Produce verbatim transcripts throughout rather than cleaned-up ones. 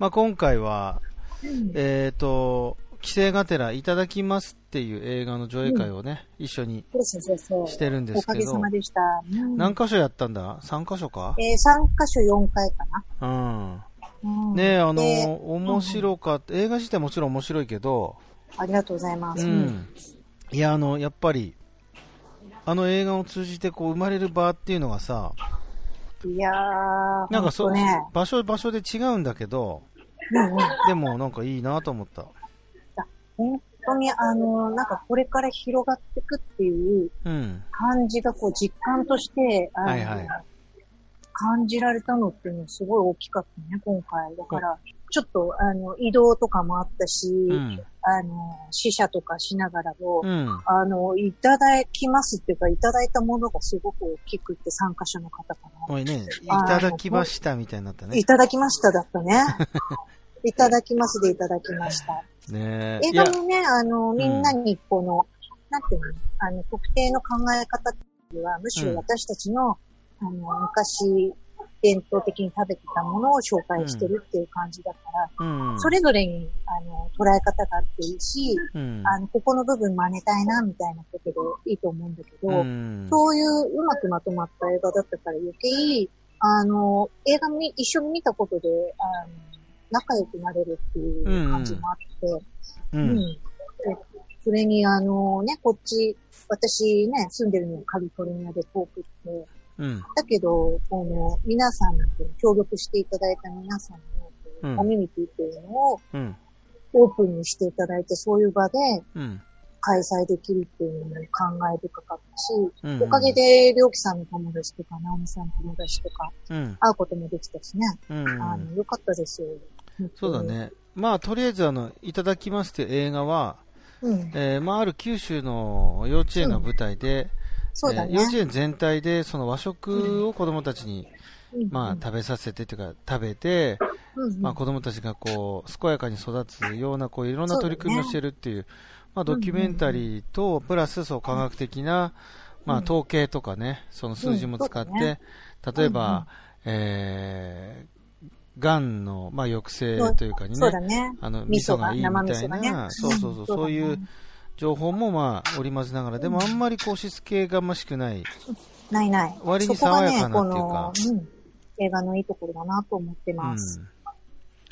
まあ、今回は、うん、えっ、ー、と帰省がてらいただきますっていう映画の上映会をね、うん、一緒にしてるんですけど、おかげさまでした、うん、何箇所やったんだ？さん箇所か、えー、さん箇所よんかいかな、うん、うん、ねえ、あの、えー、面白かった、うん、映画自体もちろん面白いけど、ありがとうございます、うん、いや、あのやっぱりあの映画を通じてこう生まれる場っていうのがさ、いやー、なんかそう、ね、場所場所で違うんだけど、うんうん、でもなんかいいなと思った。本当にあのなんかこれから広がっていくっていう感じがこう実感として、うん、はいはい、感じられたのっていうのすごい大きかったね今回。だからちょっとあの移動とかもあったし、うん、あの試写とかしながらも、うん、あのいただきますっていうかいただいたものがすごく大きくって参加者の方から、ね、いただきましたみたいになったね。いただきましただったね。いただきますでいただきました。ね、映画もね、あの、みんなにこの、うん、なんていうの、あの、特定の考え方っていうのは、むしろ私たちの、うん、あの、昔、伝統的に食べてたものを紹介してるっていう感じだから、うん、それぞれに、あの、捉え方があっていいし、うん、あの、ここの部分真似たいな、みたいなことでいいと思うんだけど、うん、そういううまくまとまった映画だったから余計、あの、映画み、一緒に見たことで、あの、仲良くなれるっていう感じもあって、うんうんうん、それにあのね、こっち私ね住んでるのはカリフォルニアで遠くって、うん、だけどこの皆さんに協力していただいた皆さんのコミュニティっていうのをオープンにしていただいて、そういう場で開催できるっていうのを考え深かったし、うんうん、おかげでりょうきさんの友達とかなおみさんの友達とか、うん、会うこともできたしね、うんうん、あのよかったですよ。そうだね。まあとりあえずあのいただきますという映画は、うん、えー、まあある九州の幼稚園の舞台で、うん、ね、えー、幼稚園全体でその和食を子どもたちに、うん、まあ食べさせてというか食べて、うん、まあ、子どもたちがこう健やかに育つようなこういろんな取り組みをしてるっていう、そうだね、まあ、ドキュメンタリーとプラスそう科学的な、うん、まあ、統計とかね、その数字も使って、うん、ね、例えば、うん、えーがんの、まあ、抑制というかに ね, ねあの味噌がいいみたいな、ね、そうそうそう、うん、そういう情報もまあ織り交ぜながら、うん、でもあんまりこうしつけがましくない、ないない、割に爽やかなっていうか、ね、うん、映画のいいところだなと思ってます。うん、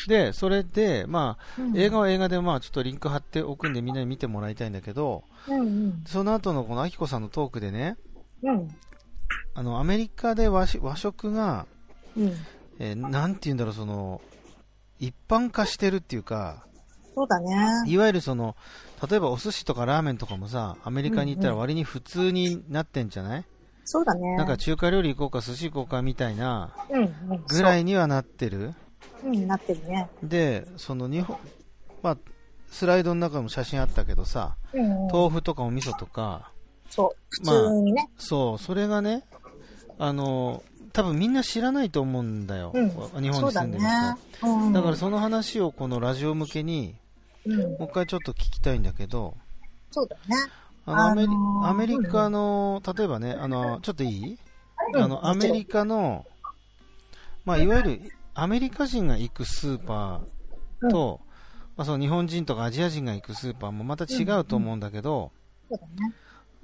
でそれでまあ、うん、映画は映画でまあちょっとリンク貼っておくんでみんなに見てもらいたいんだけど、うんうん、その後のこのあきこさんのトークでね、うん、あのアメリカで和食が、うん、えー、なんて言うんだろう、その一般化してるっていうか、そうだね、いわゆるその例えばお寿司とかラーメンとかもさ、アメリカに行ったら割に普通になってんじゃない？そうだね、なんか中華料理行こうか寿司行こうかみたいなぐらいにはなってる、うん、うん、なってるね。でその日本、まあ、スライドの中も写真あったけどさ、うんうん、豆腐とかお味噌とか、そう普通にね、まあ、そうそれがね、あの多分みんな知らないと思うんだよ、うん、日本に住んでる人。 だ,、ね、うん、だからその話をこのラジオ向けに、うん、もう一回ちょっと聞きたいんだけど、そうだね、あのアメリ、あのー、アメリカの例えばね、あのちょっといい、うん、あのアメリカの、まあ、いわゆるアメリカ人が行くスーパーと、うん、まあ、その日本人とかアジア人が行くスーパーもまた違うと思うんだけど、うんうん、そうだね、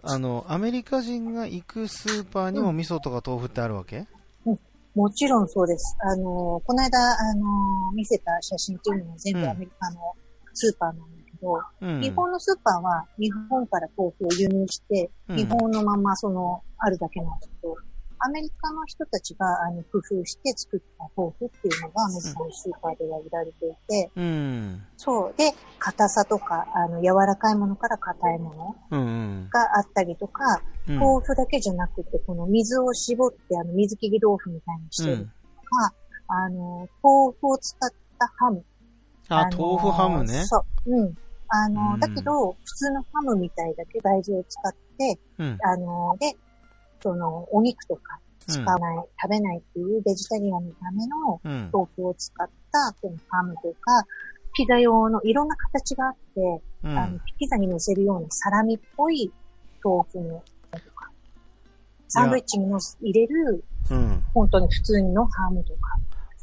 あのアメリカ人が行くスーパーにも味噌とか豆腐ってあるわけ？うん、もちろんそうです。あのこの間あの見せた写真っていうのは全部アメリカのスーパーなんだけど、うん、日本のスーパーは日本から豆腐を輸入して、うん、日本のままそのあるだけなんだけど、アメリカの人たちがあの工夫して作った豆腐っていうのがアメリカのスーパーでは売られていて、うん、そうで硬さとかあの柔らかいものから硬いものがあったりとか、うん、豆腐だけじゃなくてこの水を絞ってあの水切り豆腐みたいにしてるとか、うん、あの豆腐を使ったハム、あ、あのー、豆腐ハムね、そう、うん、あのー、うん、だけど普通のハムみたいだけ大豆を使って、うん、あのー、でそのお肉とか使わない、うん、食べないっていうベジタリアンのための豆腐を使ったこのハムとか、ピザ用のいろんな形があって、うん、あのピザに乗せるようなサラミっぽい豆腐のとか、サンドイッチにの入れる、うん、本当に普通のハムとか、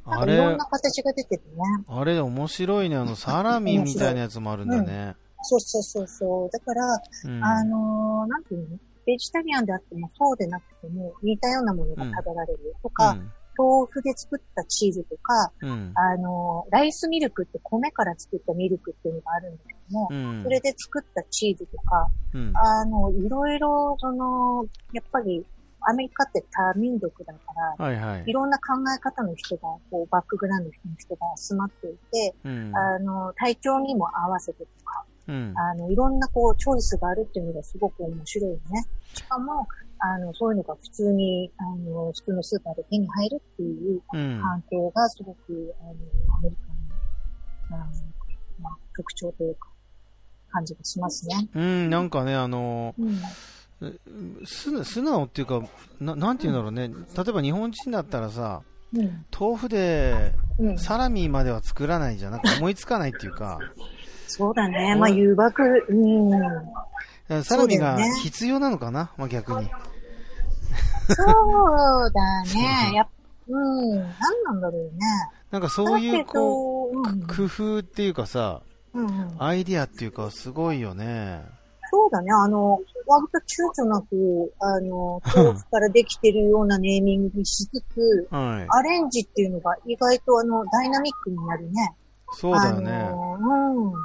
あれ、いろんな形が出てるね。あれ面白いね。あのサラミみたいなやつもあるんだね。うん、そうそうそうそう。だから、うん、あのー、なんていうの、ベジタリアンであってもそうでなくても似たようなものが食べられるとか、うん、豆腐で作ったチーズとか、うん、あのー、ライスミルクって米から作ったミルクっていうのがあるんだけども、うん、それで作ったチーズとか、うん、あのいろいろそのやっぱり。アメリカって多民族だから、はいはい、いろんな考え方の人がこうバックグラウンドの人が集まっていて、うん、あの体調にも合わせてとか、うん、あのいろんなこうチョイスがあるっていうのがすごく面白いよね。しかもあのそういうのが普通にあの普通のスーパーで手に入るっていう環境がすごく、うん、あのアメリカの、あの、まあ、特徴というか感じがしますね。うん、なんかねあの、うん素, 素直っていうか な, なんていうんだろうね、うん、例えば日本人だったらさ、うん、豆腐でサラミまでは作らないじゃん、なんか思いつかないっていうかそうだね、まあ誘惑、うん、サラミが必要なのかな、ね、まあ、逆にそうだねやっ、うん、なんなんだろうね、なんかそういうこう、うん、工夫っていうかさ、うんうん、アイディアっていうかすごいよね。そうだね、あの割と躊躇なく、あの、豆腐からできてるようなネーミングにしつつ、はい、アレンジっていうのが意外とあの、ダイナミックになるね。そうだよね。あのー、うん。そ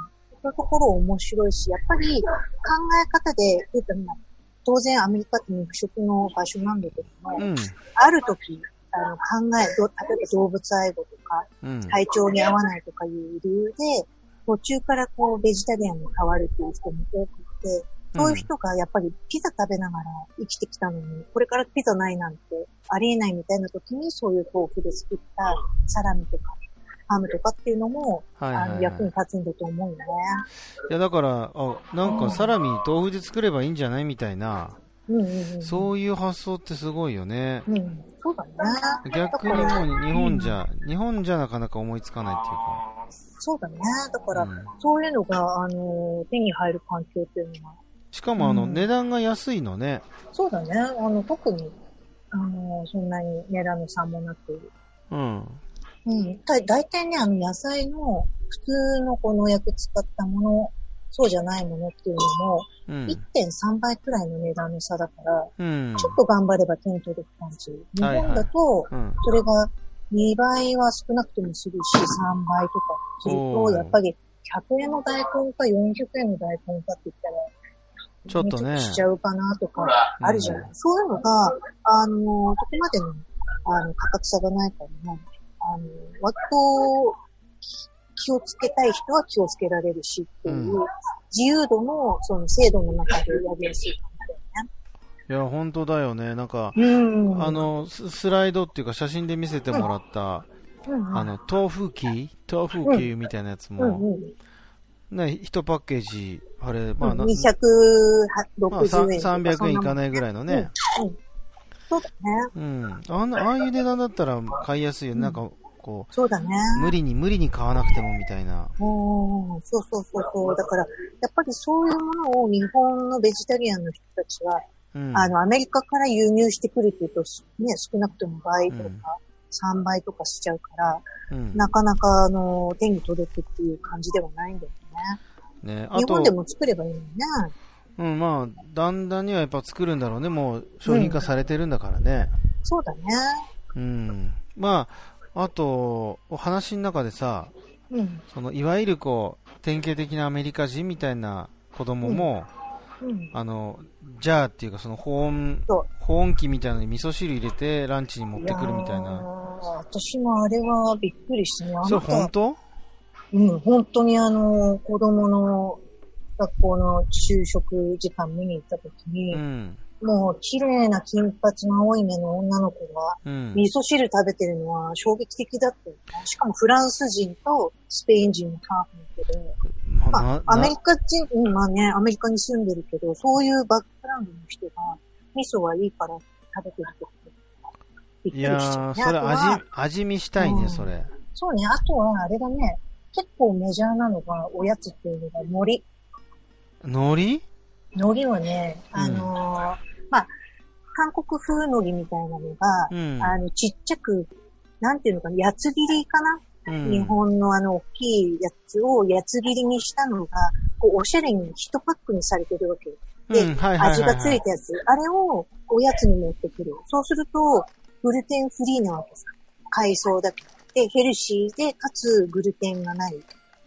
ういうところ面白いし、やっぱり考え方で、えっと、当然アメリカって肉食の場所なんだけども、うん、ある時、あの考え、例えば動物愛護とか、うん、体調に合わないとかいう理由で、途中からこう、ベジタリアンに変わるっていう人も多くて、そういう人がやっぱりピザ食べながら生きてきたのに、これからピザないなんてありえないみたいな時にそういう豆腐で作ったサラミとかハムとかっていうのも、はいはいはい、あの役に立つんだと思うよね。いやだからあなんかサラミ豆腐で作ればいいんじゃないみたいな、うんうんうんうん、そういう発想ってすごいよね。うん、そうだね。逆にもう日本じゃ、うん、日本じゃなかなか思いつかないっていうか。そうだね。だから、うん、そういうのがあの手に入る環境っていうのは。しかもあの、うん、値段が安いのね。そうだね。あの特にあのそんなに値段の差もなく。うん。うん。だいたいねあの野菜の普通のこう農薬使ったもの、そうじゃないものっていうのも、うん、いってんさんばいくらいの値段の差だから、うん、ちょっと頑張れば手に届く感じ。日本だと、はいはい、うん、それがにばいは少なくてもするしさんばいとかするとやっぱりひゃくえんの大根かよんひゃくえんの大根かって言ったら。ちょっとね。しちゃうかなとか、あるじゃない、うん、そういうのが、あの、そこまでの、あの、価格差がないからね、あの、割と、気をつけたい人は気をつけられるしっていう、うん、自由度の、その制度の中でやりやすい感じだよね。いや、本当だよね。なんか、うん、あの、スライドっていうか写真で見せてもらった、うん、あの、豆腐機豆腐機みたいなやつも、うんうんうん、ね、一パッケージ、あれ、まあ、うん、にひゃくろくじゅうえん。まあ、さんびゃくえんいかないぐらいのね。うんうん、そうだね。うん。あんな、ああいう値段だったら買いやすいよね。うん、なんか、こう。そうだね。無理に、無理に買わなくてもみたいな。おー、そうそうそうそう。だから、やっぱりそういうものを日本のベジタリアンの人たちは、うん、あの、アメリカから輸入してくるっていうと、ね、少なくとも倍とか。うん、さんばいとかしちゃうから、うん、なかなかあの手に届くっていう感じではないんだよね。ね、あと日本でも作ればいいのにね。うん、まあだんだんにはやっぱ作るんだろうね。もう商品化されてるんだからね。うん、そうだね。うん。まああとお話の中でさ、うん、そのいわゆるこう典型的なアメリカ人みたいな子供も、うんうん、あのジャーっていうかその保温保温器みたいなのに味噌汁入れてランチに持ってくるみたいな。私もあれはびっくりしてね。あんた、それ本当？うん、本当にあの、子供の学校の昼食時間見に行った時に、うん、もう綺麗な金髪の青い目の女の子が、うん、味噌汁食べてるのは衝撃的だったよね。しかもフランス人とスペイン人のハーフの子で、まあ、アメリカ人、うん、まあね、アメリカに住んでるけど、そういうバックグラウンドの人が味噌はいいから食べてると。いやー、それ味、味見したいね、うん、それ。そうね、あとはあれだね、結構メジャーなのが、おやつっていうのが、海苔。海苔？海苔はね、あのー、うん、まあ、韓国風海苔みたいなのが、うん、あの、ちっちゃくなんていうのかな、やつ切りかな、うん、日本のあの大きいやつをやつ切りにしたのが、こうおしゃれに一パックにされてるわけで、うんはいはいはいはい、味がついたやつ、あれをおやつに持ってくる。そうすると、グルテンフリーなわけさ。海藻だけで、ヘルシーで、かつグルテンがない。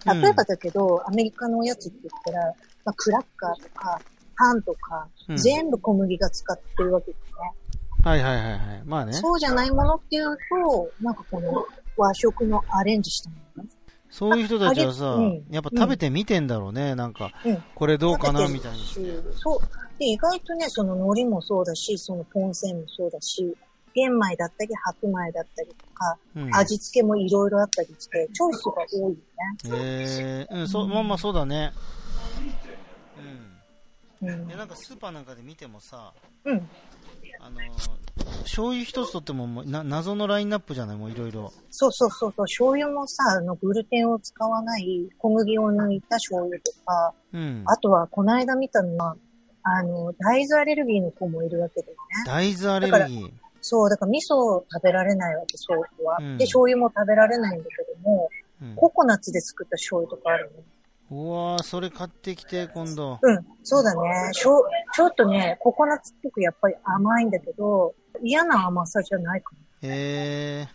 例えばだけど、うん、アメリカのおやつって言ったら、まあ、クラッカーとか、パンとか、うん、全部小麦が使ってるわけですね。はいはいはいはい。まあね。そうじゃないものっていうと、なんかこの和食のアレンジしたもの、ね、そういう人たちはさ、うん、やっぱ食べてみてんだろうね、うん、なんか、うん、これどうかなみたいにして。そう。で、意外とね、その海苔もそうだし、そのポンセンもそうだし、玄米だったり白米だったりとか、うん、味付けもいろいろあったりして、チョイスが多いよね。へえー、うん、そう、まあまあそうだね。うん。うん、でなんかスーパーなんかで見てもさ、うん。あの醤油一つとってもな謎のラインナップじゃない、もういろいろ。そうそうそうそう、醤油もさ、あのグルテンを使わない小麦を抜いた醤油とか、うん、あとはこの間見たのはあの大豆アレルギーの子もいるわけだよね。大豆アレルギー。そうだから味噌を食べられないわけ、そういう子は、うん。で醤油も食べられないんだけども、うん、ココナッツで作った醤油とかあるの。うわー、それ買ってきて、今度。うん、そうだね。しょ、ちょっとね、ココナッツっぽくやっぱり甘いんだけど、嫌な甘さじゃないかも。へー。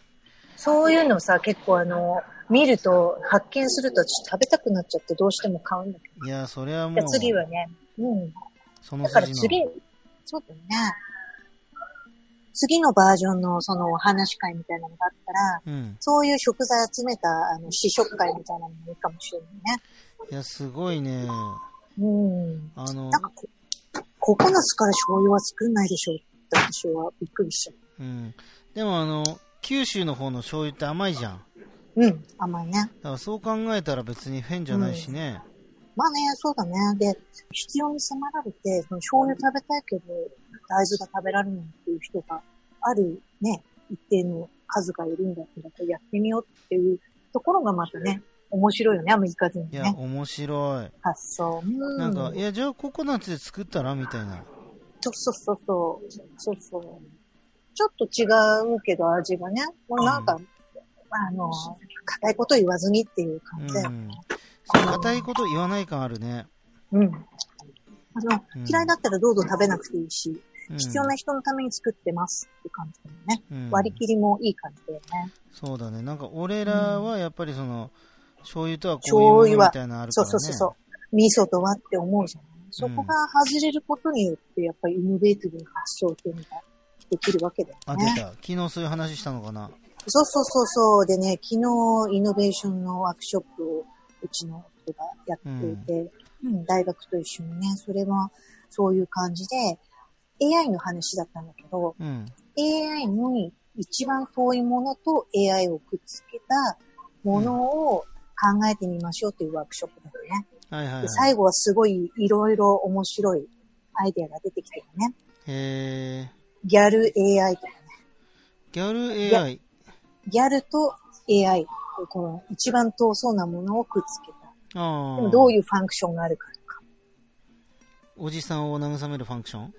そういうのさ、結構あの、見ると、発見すると食べたくなっちゃって、どうしても買うんだけど。いや、それはもう。次はね、うん。その次の。だから次、そうだね。次のバージョンのそのお話会みたいなのがあったら、うん、そういう食材集めたあの試食会みたいなのもいいかもしれないね。いや、すごいね。うん。あの、なんかこ、ココナッツから醤油は作んないでしょって私はびっくりした。うん。でもあの、九州の方の醤油って甘いじゃん。うん、甘いね。だからそう考えたら別に変じゃないしね。うん、まあね、そうだね。で、必要に迫られて、その醤油食べたいけど、大豆が食べられないっていう人があるね、一定の数がいるんだったらやってみようっていうところがまたね、面白いよね、アメリカ人ね。いや、面白い。発想。なんか、いや、じゃあココナッツで作ったらみたいな。そうそうそうそう。そうそう。ちょっと違うけど味がね、もうなんか、うん、あの、硬いこと言わずにっていう感じだよね。硬、うん、いこと言わない感あるね。うん。あの、うん、嫌いだったらどうぞ食べなくていいし。必要な人のために作ってますって感じだよね、うん、割り切りもいい感じだよね。そうだね。なんか俺らはやっぱりその、うん、醤油とはこういうものみたいなのあるからね。そうそうそう、味噌とはって思うじゃない、うん、そこが外れることによってやっぱりイノベーティブな発想っていうのができるわけだよね。あ、出た。昨日そういう話したのかな。そうそうそうそうでね、昨日イノベーションのワークショップをうちの人がやっていて、うんうん、大学と一緒にね、それはそういう感じでエーアイ の話だったんだけど、うん、エーアイ に一番遠いものと エーアイ をくっつけたものを考えてみましょうっていうワークショップだよね、うんはいはいはい、で最後はすごいいろいろ面白いアイデアが出てきてるね。へー。ギャル エーアイ とかね。ギャル エーアイ ギャルと エーアイ、 この一番遠そうなものをくっつけた。あ、でもどういうファンクションがあるかとか、おじさんを慰めるファンクション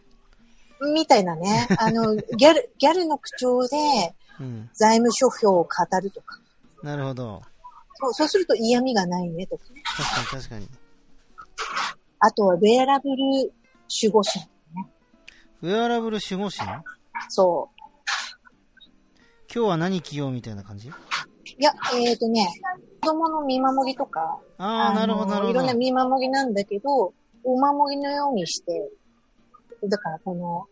みたいなね。あの、ギャル、ギャルの口調で、財務諸表を語るとか。うん、なるほど。そう、そうすると嫌味がないね、とか。確かに確かに。あとは、ウェアラブル守護神ね。ウェアラブル守護神？そう。今日は何着ようみたいな感じ？いや、えっとね、子供の見守りとか。ああ、なるほど、なるほど。いろんな見守りなんだけど、お守りのようにして、だからこの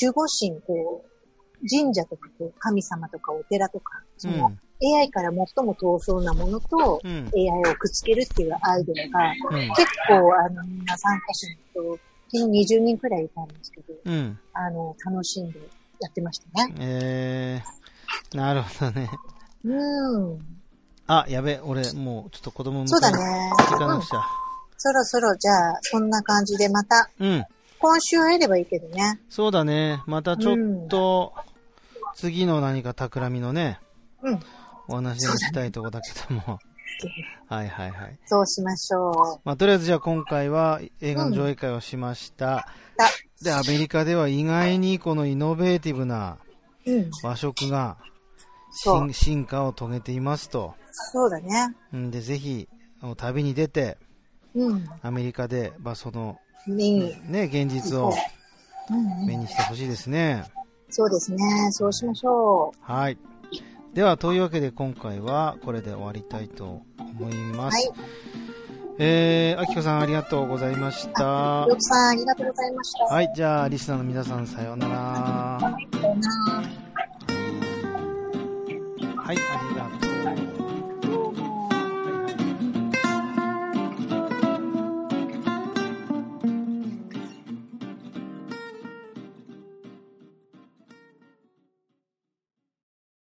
守護神、こう神社とか神様とかお寺とか、その エーアイ から最も遠そうなものと エーアイ をくっつけるっていうアイデアが結構あのみんな参加者の人にじゅうにんくらいいたんですけど、うん、あの楽しんでやってましたね。えー、なるほどね。うん。あ、やべ、俺もうちょっと子供向けに行かなくちゃ。うん、そろそろじゃあそんな感じでまた。うん。今週会えればいいけどね。そうだね。またちょっと、次の何か企みのね、うん、お話をしたいとこだけども。はいはいはい。そうしましょう。まあ、とりあえずじゃあ今回は映画の上映会をしました。うん、で、アメリカでは意外にこのイノベーティブな和食がそう進化を遂げていますと。そうだね。でぜひ旅に出て、うん、アメリカで、まあ、その、ねね、現実を目にしてほしいですね、うんうん、そうですね、そうしましょう。はい、ではというわけで今回はこれで終わりたいと思います、はい。えー、あきこさんありがとうございました。よくさんありがとうございました。はい、じゃあリスナーの皆さんさようなら。はい、ありがとうございました。